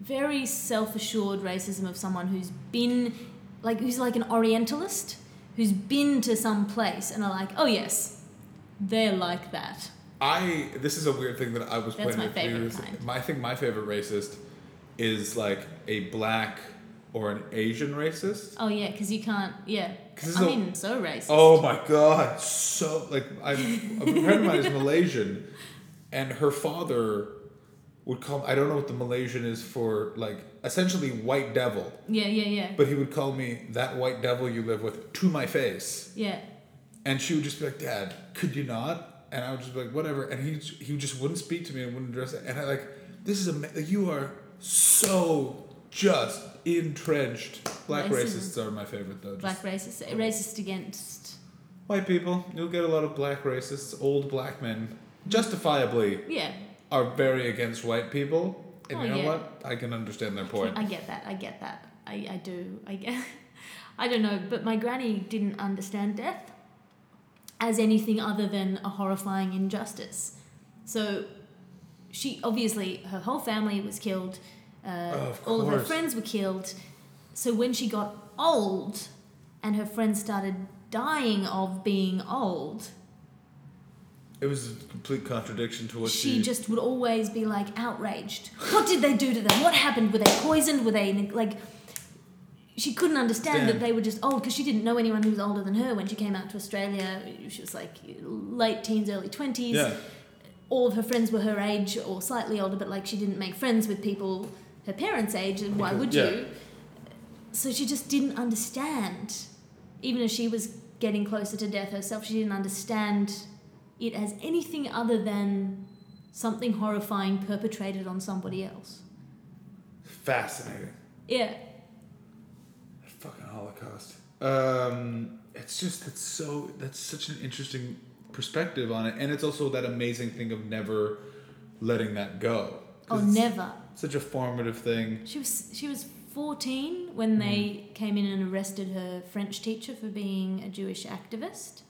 very self-assured racism of someone who's been. Like, who's like an Orientalist who's been to some place and are like, oh, yes, they're like that. I, this is a weird thing that I was That's playing my favorite kind. My, I think my favorite racist is like a black or an Asian racist. Oh, yeah, because you can't, yeah. I a, mean, so racist. Oh, my God. So, like, I'm, a friend of mine is Malaysian and her father would call, I don't know what the Malaysian is for, like, essentially white devil. Yeah, yeah, yeah. But he would call me, that white devil you live with, to my face. Yeah. And she would just be like, Dad, could you not? And I would just be like, whatever. And he he just wouldn't speak to me and wouldn't address it. And I, like, this is, ama- like, you are so just entrenched. Black racism. Racists are my favorite, though. Just black racists. Racist against... white people. You'll get a lot of black racists. Old black men, justifiably, yeah, are very against white people. And oh, you know yeah. what? I can understand their point. I get that. I get that. I, I do. I get... I don't know. But my granny didn't understand death as anything other than a horrifying injustice. So she... obviously, her whole family was killed. Uh, oh, of course. All of her friends were killed. So when she got old and her friends started dying of being old... it was a complete contradiction to what she... She just would always be, like, outraged. What did they do to them? What happened? Were they poisoned? Were they... like... she couldn't understand Damn. that they were just old, because she didn't know anyone who was older than her when she came out to Australia. She was, like, late teens, early twenties. Yeah. All of her friends were her age or slightly older, but, like, she didn't make friends with people her parents' age, and why would yeah. you? So she just didn't understand. Even as she was getting closer to death herself, she didn't understand... it as anything other than something horrifying perpetrated on somebody else. Fascinating. Yeah. That fucking Holocaust. Um, it's just, it's so, that's such an interesting perspective on it. And it's also that amazing thing of never letting that go. Oh, never. Such a formative thing. She was, she was fourteen when mm. they came in and arrested her French teacher for being a Jewish activist.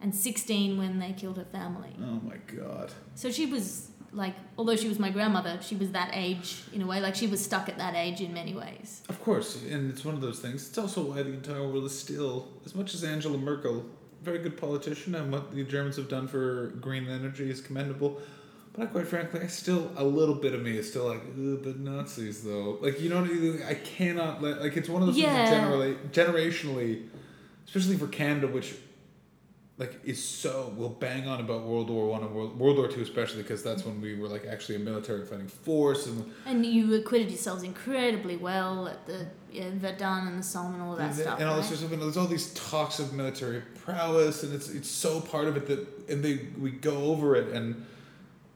And sixteen when they killed her family. Oh, my God. So she was, like, although she was my grandmother, she was that age in a way. Like, she was stuck at that age in many ways. Of course. And it's one of those things. It's also why the entire world is still, as much as Angela Merkel, a very good politician, and what the Germans have done for green energy is commendable. But quite frankly, I still, a little bit of me is still like, ugh, the Nazis, though. Like, you know what I mean? I cannot let, like, it's one of those yeah. things that generally, generationally, especially for Canada, which... like, is so... we'll bang on about World War One and World, World War Two especially, because that's when we were, like, actually a military fighting force. And and you acquitted yourselves incredibly well at the yeah, Verdun and the Somme and all that and stuff. And all this right? sort of stuff. And there's all these talks of military prowess, and it's it's so part of it that... and they we go over it, and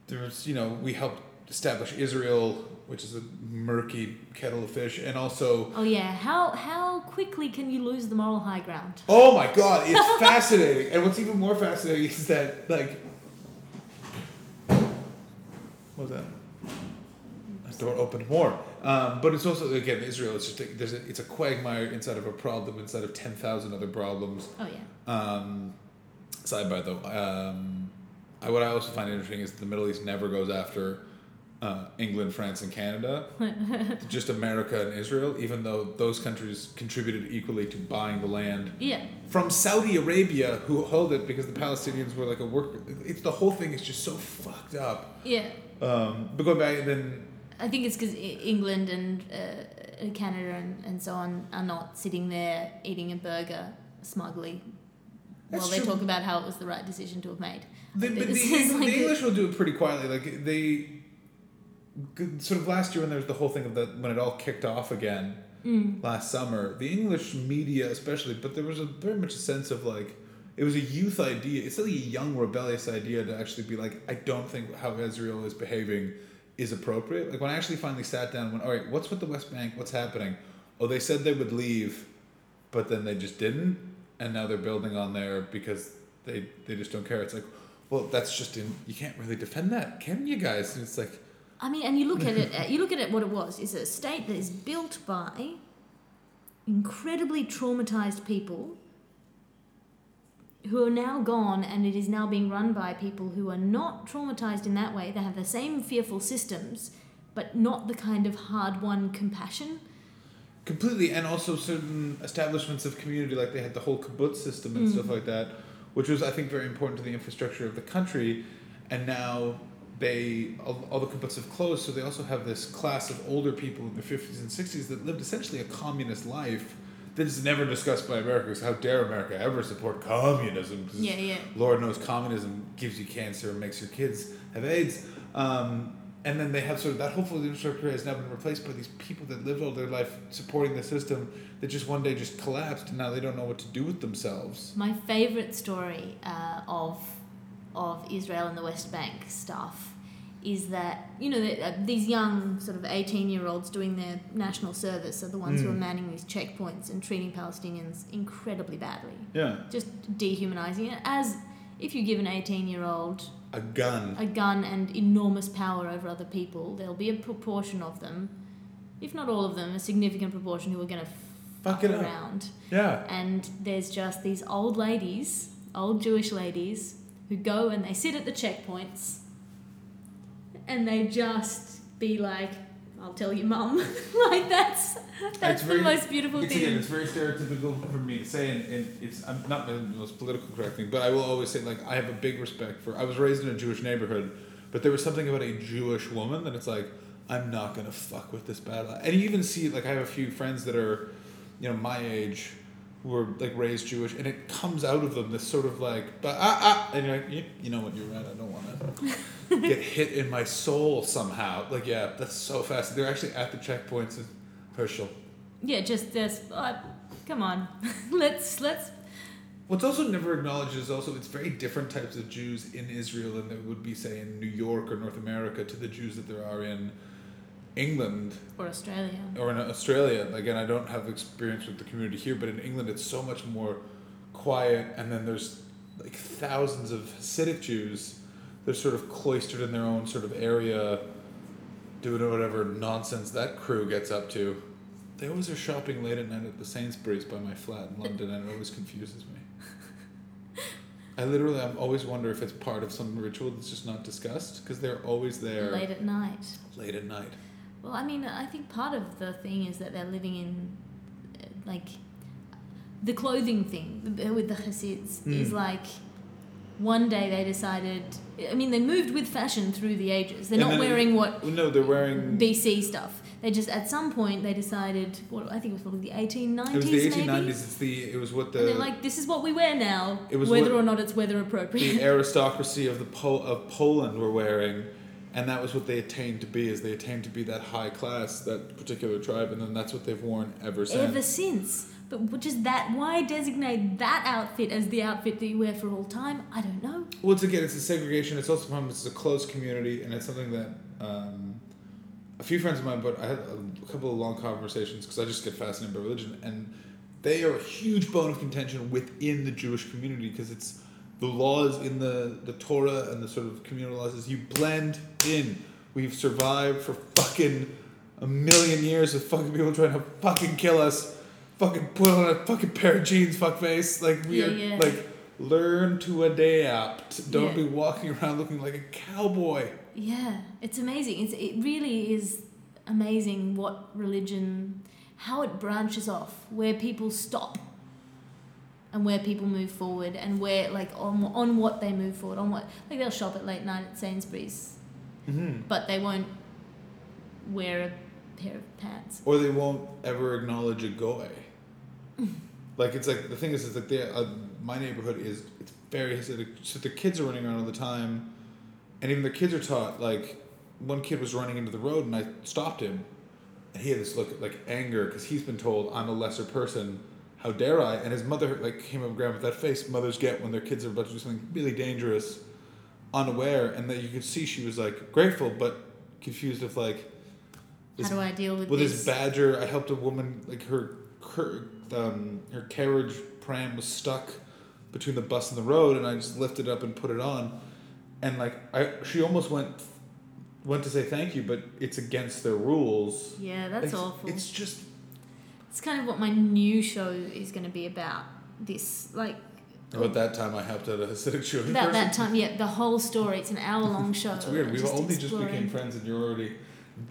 there's, you know, we helped establish Israel, which is a murky kettle of fish, and also... oh, yeah. How how quickly can you lose the moral high ground? Oh, my God. It's fascinating. And what's even more fascinating is that, like... what was that? That door opened more. Um, but it's also, again, Israel, it's just... a, there's a, it's a quagmire inside of a problem, inside of ten thousand other problems. Oh, yeah. Um, sidebar, though. Um, I, what I also find interesting is that the Middle East never goes after... Uh, England, France, and Canada, just America and Israel, even though those countries contributed equally to buying the land yeah. from Saudi Arabia, who held it because the Palestinians were like a worker. It's the whole thing is just so fucked up. Yeah. Um, but going back, then I think it's because England and uh, Canada and, and so on are not sitting there eating a burger smugly. That's while they true. talk about how it was the right decision to have made. The, but the, like the English a, will do it pretty quietly. Like they. Sort of last year when there was the whole thing of that, when it all kicked off again mm. last summer, the English media especially, but there was a very much a sense of like, it was a youth idea. It's like a young rebellious idea to actually be like, I don't think how Israel is behaving is appropriate. Like when I actually finally sat down and went, all right, what's with the West Bank? What's happening? Oh, they said they would leave, but then they just didn't. And now they're building on there because they, they just don't care. It's like, well, that's just in, you can't really defend that, can you guys? And it's like, I mean, and you look at it, you look at it, what it was, is a state that is built by incredibly traumatized people who are now gone, and it is now being run by people who are not traumatized in that way. They have the same fearful systems, but not the kind of hard-won compassion. Completely, and also certain establishments of community, like they had the whole kibbutz system and mm. stuff like that, which was, I think, very important to the infrastructure of the country, and now... they all, all the kibbutz have closed, so they also have this class of older people in their fifties and sixties that lived essentially a communist life this is never discussed by America, because how dare America ever support communism? Cause yeah, yeah. Lord knows communism gives you cancer and makes your kids have AIDS. Um, and then they have sort of that hopeful leadership career has now been replaced by these people that lived all their life supporting the system that just one day just collapsed, and now they don't know what to do with themselves. My favorite story uh, of of Israel and the West Bank stuff is that, you know, the, uh, these young sort of eighteen-year-olds doing their national service are the ones mm. who are manning these checkpoints and treating Palestinians incredibly badly. Yeah. Just dehumanizing it, as if you give an eighteen-year-old... A gun. A gun and enormous power over other people, there'll be a proportion of them, if not all of them, a significant proportion who are going to fuck it around. Up. Yeah. And there's just these old ladies, old Jewish ladies, who go and they sit at the checkpoints... And they just be like, I'll tell your mum. Like, that's that's, that's the very, most beautiful it's thing. Again, it's very stereotypical for me to say, and, and it's I'm not the most political correct thing, but I will always say, like, I have a big respect for... I was raised in a Jewish neighborhood, but there was something about a Jewish woman that it's like, I'm not going to fuck with this battle. And you even see, like, I have a few friends that are, you know, my age... were like raised Jewish, and it comes out of them this sort of like, but ah ah, and you're like, yep, you know what, you're right. I don't want to get hit in my soul somehow. Like, yeah, that's so fast. They're actually at the checkpoints, Herschel. Yeah, just this. Uh, come on, let's let's. What's also never acknowledged is also it's very different types of Jews in Israel than there would be, say, in New York or North America, to the Jews that there are in England or Australia or in Australia. Again, I don't have experience with the community here, but in England it's so much more quiet, and then there's like thousands of Hasidic Jews. They're sort of cloistered in their own sort of area, doing whatever nonsense that crew gets up to. They always are shopping late at night at the Sainsbury's by my flat in London, and it always confuses me. I literally I always wonder if it's part of some ritual that's just not discussed, because they're always there late at night late at night Well, I mean, I think part of the thing is that they're living in, like, the clothing thing with the Hasids mm. is like, one day they decided, I mean, they moved with fashion through the ages. They're and not wearing what... No, they're wearing... B C stuff. They just, at some point, they decided, well, I think it was probably the eighteen nineties, It was the eighteen nineties, maybe? It's the, it was what the... And they're like, this is what we wear now, it was whether or not it's weather appropriate. The aristocracy of the Pol- of Poland were wearing... And that was what they attained to be, is they attained to be that high class, that particular tribe, and then that's what they've worn ever since. Ever since. But just that, why designate that outfit as the outfit that you wear for all time? I don't know. Well, it's again, it's a segregation. It's also a problem. It's a closed community, and it's something that um, a few friends of mine, but I had a couple of long conversations, because I just get fascinated by religion, and they are a huge bone of contention within the Jewish community, because it's... The laws in the, the Torah and the sort of communal laws is you blend in. We've survived for fucking a million years with fucking people trying to fucking kill us. Fucking put on a fucking pair of jeans, fuckface. Like, we yeah, are, yeah. like, learn to adapt. Don't yeah. be walking around looking like a cowboy. Yeah, it's amazing. It's It really is amazing what religion, how it branches off, where people stop. And where people move forward, and where, like, on on what they move forward, on what, like, they'll shop at late night at Sainsbury's, mm-hmm. but they won't wear a pair of pants, or they won't ever acknowledge a goy. Like, it's like the thing is, it's like they, uh, my neighborhood is it's very Hasidic, so the kids are running around all the time, and even the kids are taught. Like, one kid was running into the road, and I stopped him, and he had this look like anger because he's been told I'm a lesser person. How dare I? And his mother like came up and grabbed with that face mothers get when their kids are about to do something really dangerous, unaware, and that you could see she was like grateful but confused of like, how do I deal with, with this? With this badger, I helped a woman like her her um, her carriage pram was stuck between the bus and the road, and I just lifted it up and put it on, and like I she almost went went to say thank you, but it's against their rules. Yeah, that's it's, awful. It's just. It's kind of what my new show is going to be about. This, like... Oh, at that time, I helped out a Hasidic Jewish person. At that time, yeah. The whole story. It's an hour-long show. It's weird. We just only exploring. just became friends, and you're already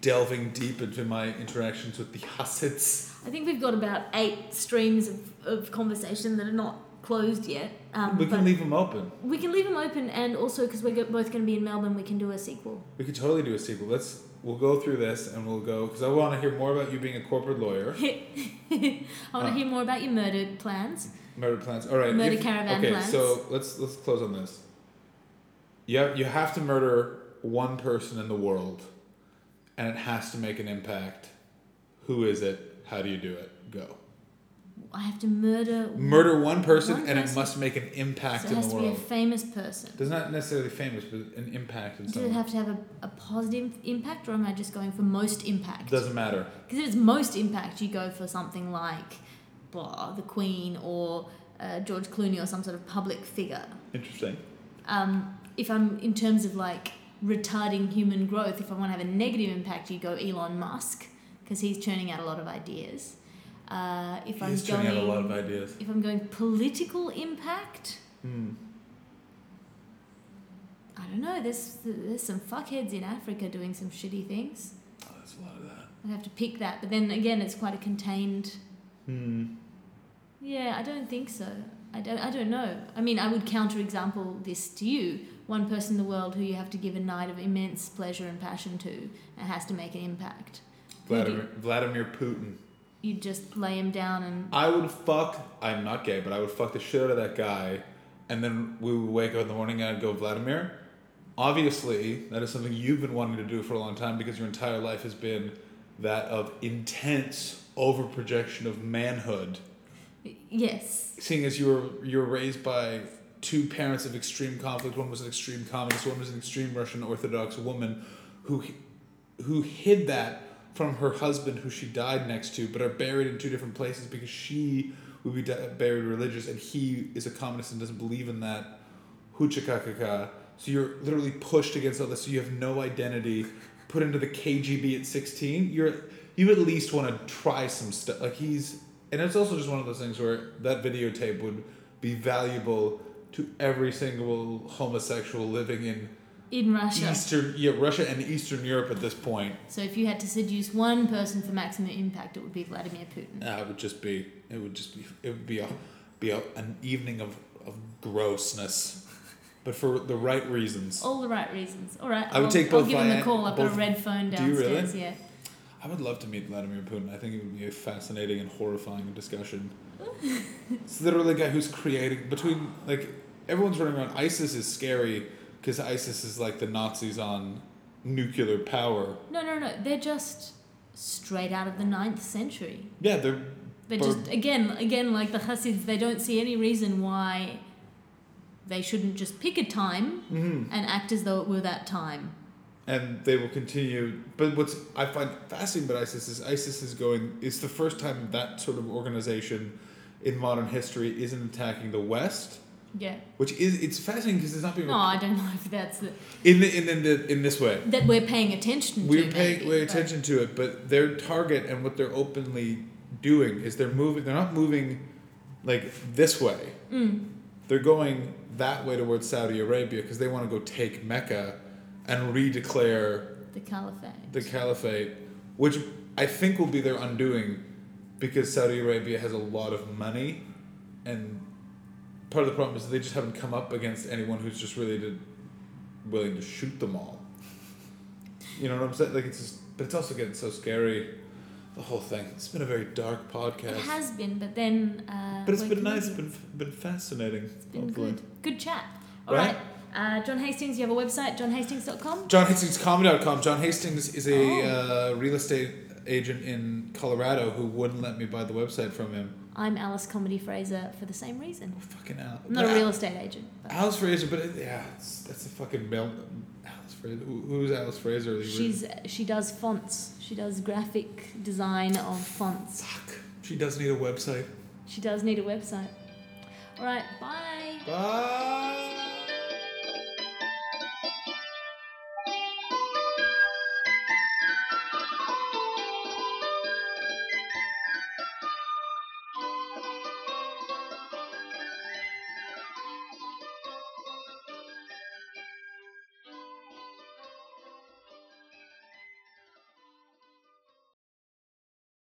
delving deep into my interactions with the Hasids. I think we've got about eight streams of, of conversation that are not closed yet. Um, we can leave them open. We can leave them open, and also, because we're both going to be in Melbourne, we can do a sequel. We could totally do a sequel. Let's... we'll go through this and we'll go, because I want to hear more about you being a corporate lawyer. I want to uh, hear more about your murder plans. Murder plans. All right. Murder if, caravan okay, plans. Okay, so let's let's close on this. You have, you have to murder one person in the world, and it has to make an impact. Who is it? How do you do it? Go. I have to murder... Murder one person, one person. And it must make an impact so in the world. It has to be a famous person. It's not necessarily famous, but an impact in some way. Does it have to have a, a positive impact, or am I just going for most impact? Doesn't matter. Because if it's most impact, you go for something like blah, the Queen or uh, George Clooney or some sort of public figure. Interesting. Um, if I'm in terms of like retarding human growth, if I want to have a negative impact, you go Elon Musk, because he's churning out a lot of ideas. Uh, if I'm going, out a lot of ideas. If I'm going political impact, mm. I don't know. There's there's some fuckheads in Africa doing some shitty things. Oh, there's a lot of that. I'd have to pick that, but then again, it's quite a contained. Hmm. Yeah, I don't think so. I don't. I don't know. I mean, I would counterexample this to you. One person in the world who you have to give a night of immense pleasure and passion to, and has to make an impact. Vladimir Vladimir Putin. You just lay him down and... I would fuck... I'm not gay, but I would fuck the shit out of that guy. And then we would wake up in the morning and I'd go, Vladimir, obviously that is something you've been wanting to do for a long time, because your entire life has been that of intense overprojection of manhood. Yes. Seeing as you were you were raised by two parents of extreme conflict. One was an extreme communist. One was an extreme Russian Orthodox woman who who hid that from her husband, who she died next to, but are buried in two different places because she would be di- buried religious and he is a communist and doesn't believe in that. Huchakakaka. So you're literally pushed against all this. So you have no identity. Put into the K G B at sixteen. You're you at least want to try some stuff. Like he's and it's also just one of those things where that videotape would be valuable to every single homosexual living in. In Russia. Eastern, yeah, Russia and Eastern Europe at this point. So if you had to seduce one person for maximum impact, it would be Vladimir Putin. Uh, it would just be, it would just be, it would be, a, be a, an evening of, of grossness, but for the right reasons. All the right reasons. All right. I would I'll, take both. I'll give him a call. I've got a red phone downstairs. Do you really? Yeah. I would love to meet Vladimir Putin. I think it would be a fascinating and horrifying discussion. It's literally a guy who's creating between like everyone's running around. ISIS is scary. Because ISIS is like the Nazis on nuclear power. No, no, no. They're just straight out of the ninth century. Yeah, they're... They're bar- just, again, again, like the Hasids, they don't see any reason why they shouldn't just pick a time mm-hmm. and act as though it were that time. And they will continue... But what's I find fascinating about ISIS is ISIS is going... It's the first time that sort of organization in modern history isn't attacking the West... Yeah, which is it's fascinating because it's not being. No, I don't know if that's the in the in the, in, the, in this way that we're paying attention. We're to. We're paying maybe, we're but... attention to it, but their target and what they're openly doing is they're moving. They're not moving like this way. Mm. They're going that way towards Saudi Arabia because they want to go take Mecca and redeclare the caliphate. The caliphate, which I think will be their undoing, because Saudi Arabia has a lot of money and. Part of the problem is they just haven't come up against anyone who's just really did, willing to shoot them all. You know what I'm saying? Like it's just, but it's also getting so scary, the whole thing. It's been a very dark podcast. It has been, but then... Uh, but it's been nice. It's been, been fascinating. It's been hopefully. good. Good chat. All right. right. Uh, John Hastings, you have a website, john hastings dot com? john hastings comedy dot com. John Hastings is a oh. uh, real estate agent in Colorado who wouldn't let me buy the website from him. I'm Alice Comedy Fraser for the same reason. Oh, fucking Alice. I'm not a real estate agent. But. Alice Fraser, but it, yeah, it's, that's a fucking... Mel, Alice Fraser. Who, who's Alice Fraser? She's She does fonts. She does graphic design of fonts. Fuck. She does need a website. She does need a website. All right, bye. Bye.